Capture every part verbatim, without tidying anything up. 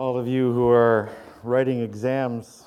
all of you who are writing exams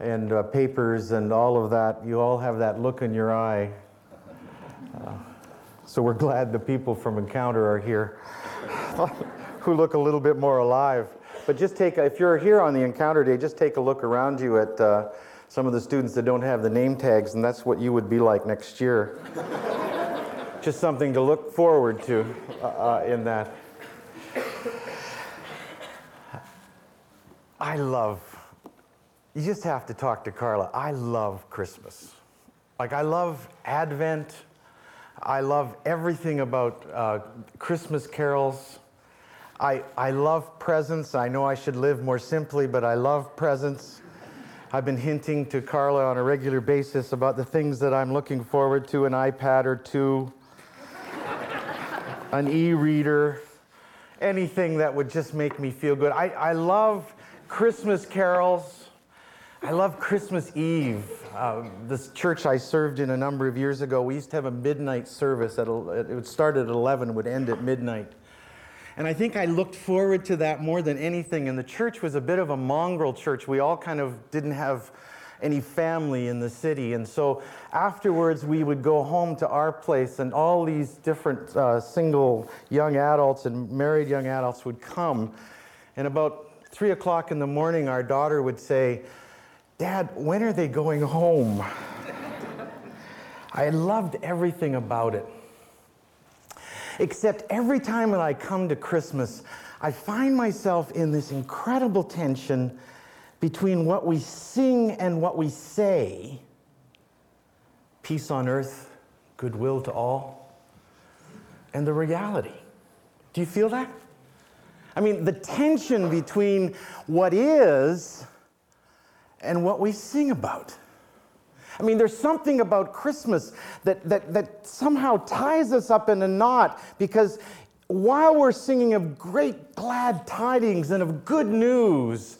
and uh, papers and all of that, you all have that look in your eye. Uh, so we're glad the people from Encounter are here who look a little bit more alive. But just take, if you're here on the Encounter Day, just take a look around you at uh, some of the students that don't have the name tags, and that's what you would be like next year. Just something to look forward to uh, uh, in that. I love, you just have to talk to Carla. I love Christmas. Like, I love Advent. I love everything about uh, Christmas carols. I, I love presents. I know I should live more simply, but I love presents. I've been hinting to Carla on a regular basis about the things that I'm looking forward to, an iPad or two, an e-reader, anything that would just make me feel good. I, I love Christmas carols. I love Christmas Eve. Uh, this church I served in a number of years ago, we used to have a midnight service. At, it would start at eleven, it would end at midnight. And I think I looked forward to that more than anything. And the church was a bit of a mongrel church. We all kind of didn't have any family in the city. And so afterwards, we would go home to our place, and all these different uh, single young adults and married young adults would come. And about three o'clock in the morning, our daughter would say, "Dad, when are they going home?" I loved everything about it. Except every time when I come to Christmas, I find myself in this incredible tension between what we sing and what we say. Peace on earth, goodwill to all, and the reality. Do you feel that? I mean, the tension between what is and what we sing about. I mean, there's something about Christmas that, that, that somehow ties us up in a knot, because while we're singing of great glad tidings and of good news,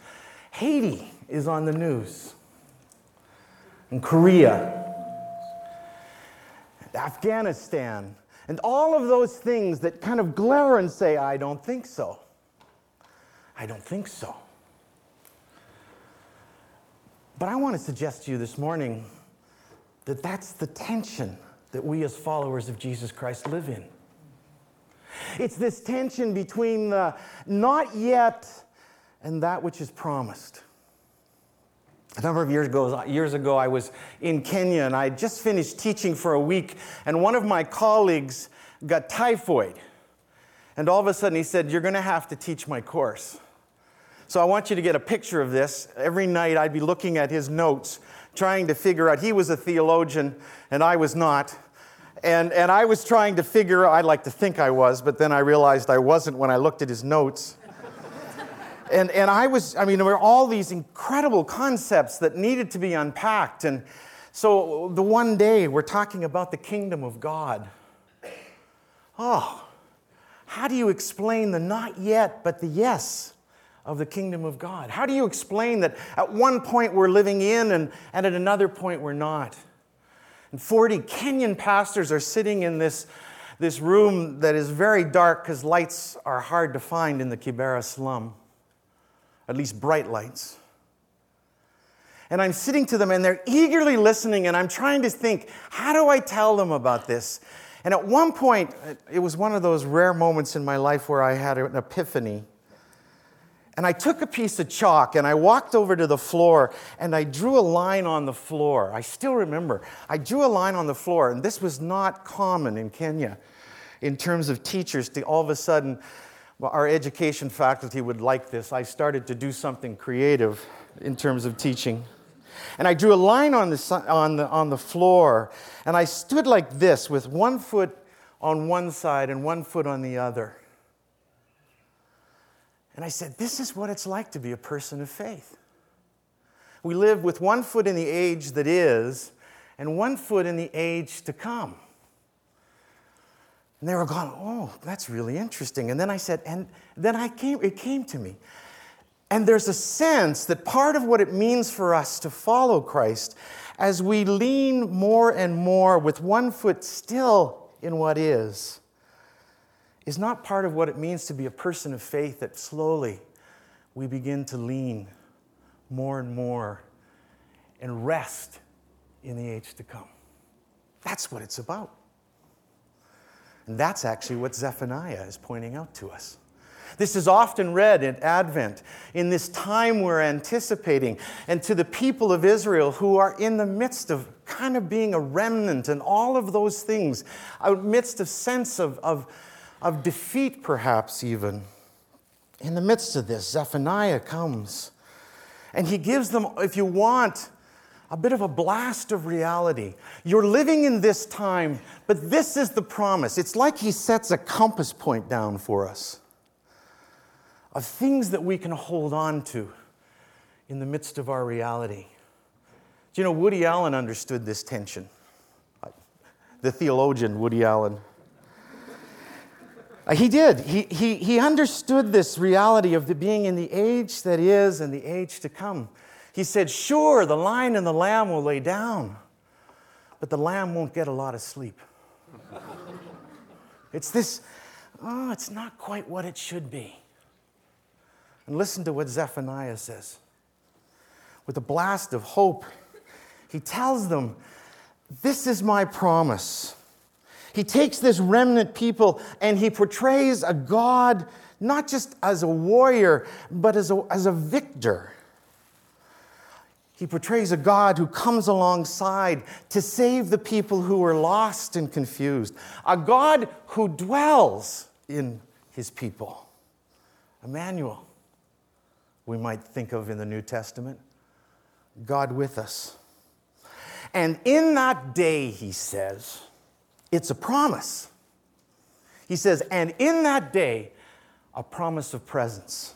Haiti is on the news, and Korea, and Afghanistan, and all of those things that kind of glare and say, I don't think so. I don't think so. But I want to suggest to you this morning that that's the tension that we as followers of Jesus Christ live in. It's this tension between the not yet and that which is promised. A number of years ago, years ago, I was in Kenya, and I had just finished teaching for a week, and one of my colleagues got typhoid. And all of a sudden he said, "You're going to have to teach my course." So I want you to get a picture of this. Every night I'd be looking at his notes, trying to figure out. He was a theologian, and I was not. And, and I was trying to figure out, I like to think I was, but then I realized I wasn't when I looked at his notes. and, and I was, I mean, there were all these incredible concepts that needed to be unpacked. And so the one day we're talking about the kingdom of God. Oh, how do you explain the not yet, but the yes of the kingdom of God? How do you explain that at one point we're living in and, and at another point we're not? And forty Kenyan pastors are sitting in this, this room that is very dark because lights are hard to find in the Kibera slum, at least bright lights. And I'm sitting to them, and they're eagerly listening, and I'm trying to think, how do I tell them about this? And at one point, it was one of those rare moments in my life where I had an epiphany. And I took a piece of chalk, and I walked over to the floor, and I drew a line on the floor. I still remember. I drew a line on the floor, and this was not common in Kenya in terms of teachers to all of a sudden, well, our education faculty would like this. I started to do something creative in terms of teaching. And I drew a line on the, on the, on the floor, and I stood like this with one foot on one side and one foot on the other. And I said, this is what it's like to be a person of faith. We live with one foot in the age that is and one foot in the age to come. And they were going, oh, that's really interesting. And then I said, and then I came, it came to me. And there's a sense that part of what it means for us to follow Christ as we lean more and more with one foot still in what is, is not part of what it means to be a person of faith that slowly we begin to lean more and more and rest in the age to come. That's what it's about. And that's actually what Zephaniah is pointing out to us. This is often read at Advent, in this time we're anticipating, and to the people of Israel who are in the midst of kind of being a remnant and all of those things, amidst a sense of, of, of defeat perhaps even. In the midst of this, Zephaniah comes, and he gives them, if you want, a bit of a blast of reality. You're living in this time, but this is the promise. It's like he sets a compass point down for us of things that we can hold on to in the midst of our reality. Do you know, Woody Allen understood this tension. The theologian, Woody Allen. He did. He, he, he understood this reality of the being in the age that is and the age to come. He said, sure, the lion and the lamb will lay down, but the lamb won't get a lot of sleep. It's this, oh, it's not quite what it should be. And listen to what Zephaniah says. With a blast of hope, he tells them, this is my promise. He takes this remnant people and he portrays a God not just as a warrior, but as a, as a victor. He portrays a God who comes alongside to save the people who are lost and confused. A God who dwells in his people. Emmanuel, we might think of in the New Testament. God with us. And in that day, he says, it's a promise. He says, and in that day, a promise of presence.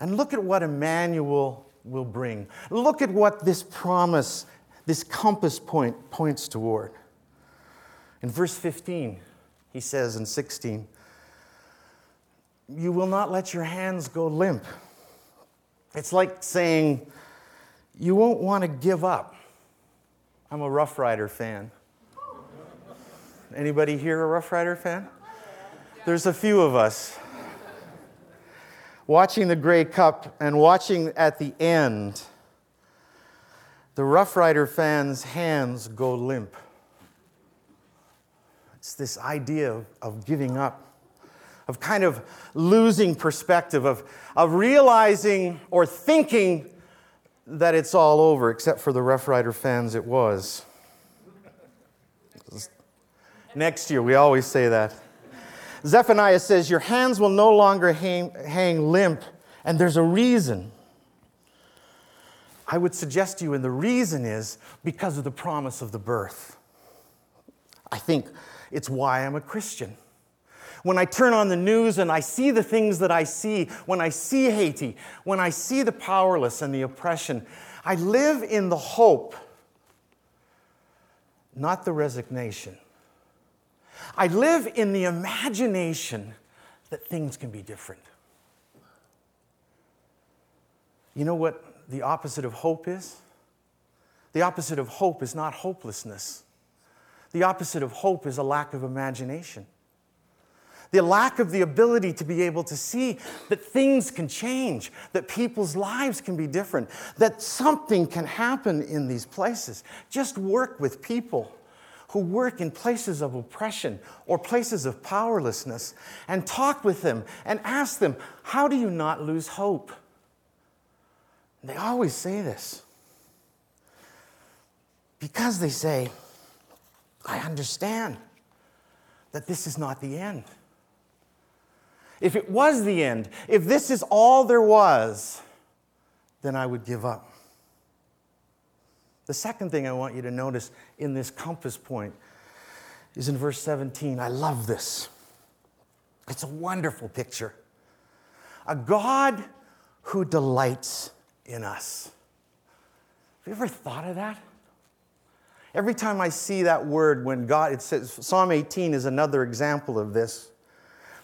And look at what Emmanuel will bring. Look at what this promise, this compass point, points toward. In verse fifteen, he says in sixteen, you will not let your hands go limp. It's like saying, you won't want to give up. I'm a Rough Rider fan. Anybody here a Rough Rider fan? There's a few of us. Watching the Grey Cup and watching at the end, the Rough Rider fans' hands go limp. It's this idea of, of giving up, of kind of losing perspective, of, of realizing or thinking that it's all over, except for the Rough Rider fans it was. Next year, we always say that. Zephaniah says, your hands will no longer hang, hang limp, and there's a reason. I would suggest to you, and the reason is because of the promise of the birth. I think it's why I'm a Christian. When I turn on the news and I see the things that I see, when I see Haiti, when I see the powerless and the oppression, I live in the hope, not the resignation. I live in the imagination that things can be different. You know what the opposite of hope is? The opposite of hope is not hopelessness. The opposite of hope is a lack of imagination. The lack of the ability to be able to see that things can change, that people's lives can be different, that something can happen in these places. Just work with people who work in places of oppression or places of powerlessness and talk with them and ask them, how do you not lose hope? And they always say this because they say, I understand that this is not the end. If it was the end, if this is all there was, then I would give up. The second thing I want you to notice in this compass point is in verse seventeen. I love this. It's a wonderful picture. A God who delights in us. Have you ever thought of that? Every time I see that word, when God, it says, Psalm eighteen is another example of this,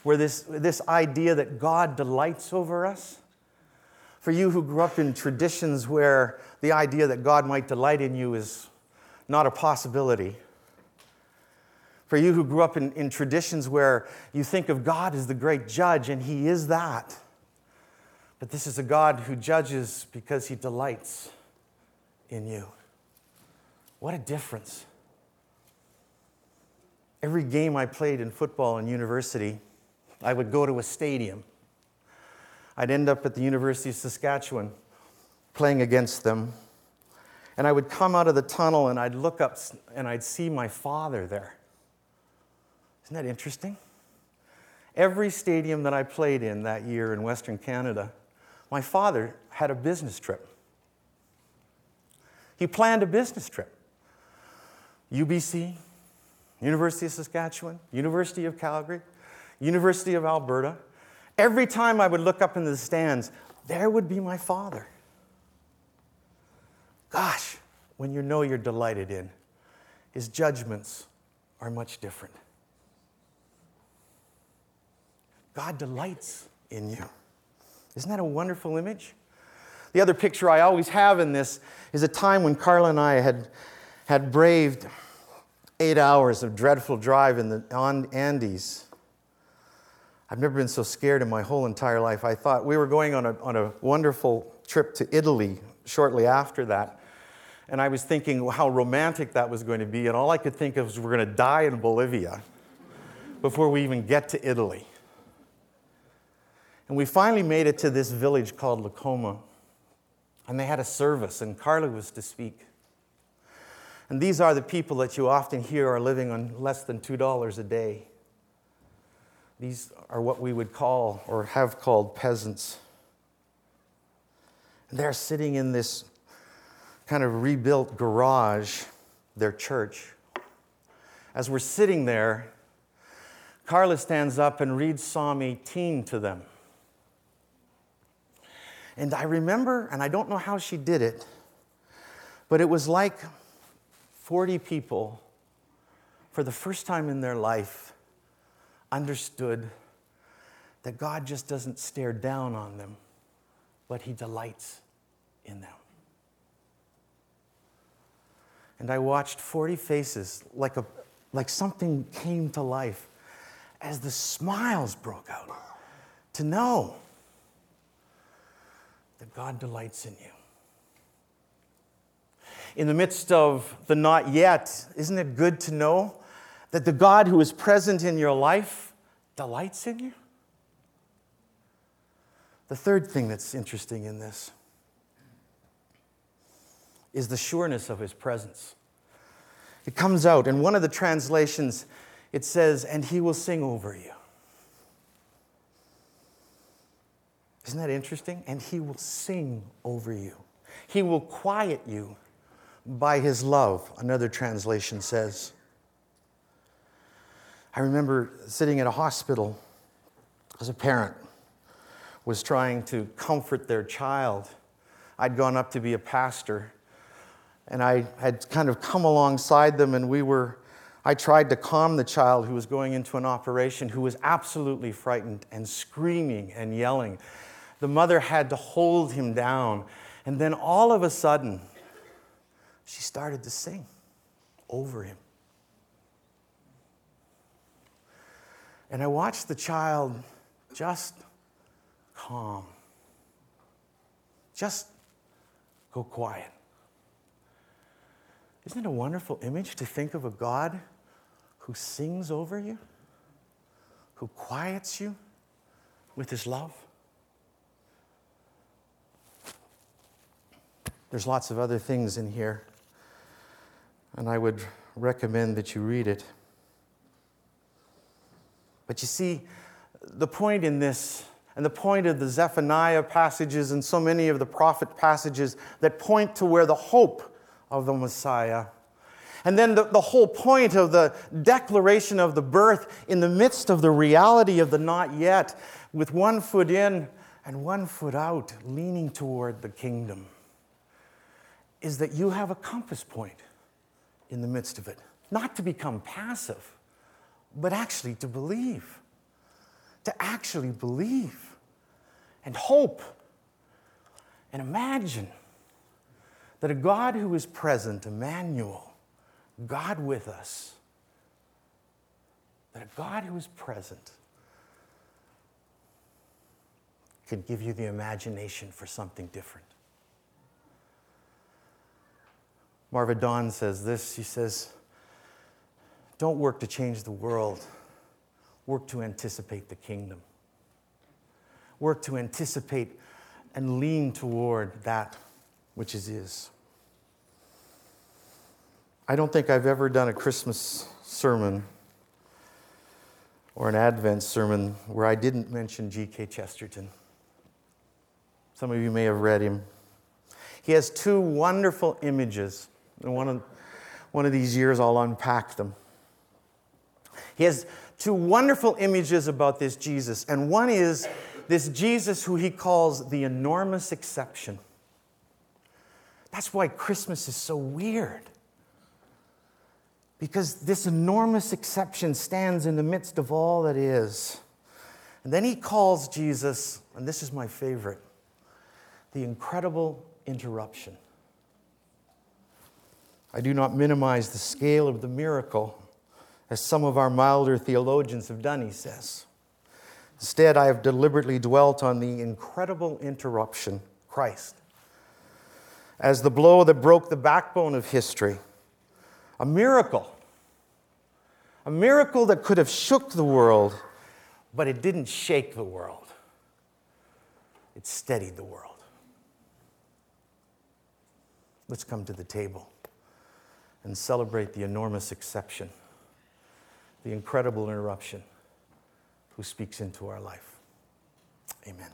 where this, this idea that God delights over us. For you who grew up in traditions where the idea that God might delight in you is not a possibility. For you who grew up in, in traditions where you think of God as the great judge, and he is that. But this is a God who judges because he delights in you. What a difference. Every game I played in football in university, I would go to a stadium. I'd end up at the University of Saskatchewan playing against them. And I would come out of the tunnel and I'd look up and I'd see my father there. Isn't that interesting? Every stadium that I played in that year in Western Canada, my father had a business trip. He planned a business trip. U B C, University of Saskatchewan, University of Calgary, University of Alberta. Every time I would look up into the stands, there would be my father. Gosh, when you know you're delighted in, his judgments are much different. God delights in you. Isn't that a wonderful image? The other picture I always have in this is a time when Carla and I had, had braved eight hours of dreadful drive in the Andes. I've never been so scared in my whole entire life. I thought we were going on a, on a wonderful trip to Italy shortly after that. And I was thinking how romantic that was going to be. And all I could think of was we're going to die in Bolivia before we even get to Italy. And we finally made it to this village called La Coma. And they had a service, and Carla was to speak. And these are the people that you often hear are living on less than two dollars a day. These are what we would call or have called peasants. And they're sitting in this kind of rebuilt garage, their church. As we're sitting there, Carla stands up and reads Psalm eighteen to them. And I remember, and I don't know how she did it, but it was like forty people, for the first time in their life, understood that God just doesn't stare down on them, but he delights in them. And I watched forty faces, like a like something came to life as the smiles broke out, to know that God delights in you. In the midst of the not yet, isn't it good to know that the God who is present in your life delights in you? The third thing that's interesting in this is the sureness of his presence. It comes out in one of the translations. It says, and he will sing over you. Isn't that interesting? And he will sing over you. He will quiet you by his love, another translation says. I remember sitting at a hospital as a parent was trying to comfort their child. I'd gone up to be a pastor, and I had kind of come alongside them, and we were I tried to calm the child who was going into an operation, who was absolutely frightened and screaming and yelling. The mother had to hold him down. And then all of a sudden, she started to sing over him. And I watched the child just calm, just go quiet. Isn't it a wonderful image to think of a God who sings over you, who quiets you with his love? There's lots of other things in here, and I would recommend that you read it. But you see, the point in this, and the point of the Zephaniah passages and so many of the prophet passages that point to where the hope of the Messiah. And then the, the whole point of the declaration of the birth in the midst of the reality of the not yet, with one foot in and one foot out, leaning toward the kingdom, is that you have a compass point in the midst of it. Not to become passive, but actually to believe. To actually believe and hope and imagine that a God who is present, Emmanuel, God with us, that a God who is present could give you the imagination for something different. Marva Dawn says this. She says, "Don't work to change the world. Work to anticipate the kingdom. Work to anticipate and lean toward that which is his." I don't think I've ever done a Christmas sermon or an Advent sermon where I didn't mention G K Chesterton. Some of you may have read him. He has two wonderful images, and one of, one of these years I'll unpack them. He has two wonderful images about this Jesus, and one is this Jesus who he calls the enormous exception. That's why Christmas is so weird, because this enormous exception stands in the midst of all that is. And then he calls Jesus, and this is my favorite, the incredible interruption. I do not minimize the scale of the miracle, as some of our milder theologians have done, he says. Instead, I have deliberately dwelt on the incredible interruption, Christ, as the blow that broke the backbone of history. A miracle. A miracle that could have shook the world, but it didn't shake the world. It steadied the world. Let's come to the table and celebrate the enormous exception, the incredible interruption who speaks into our life. Amen.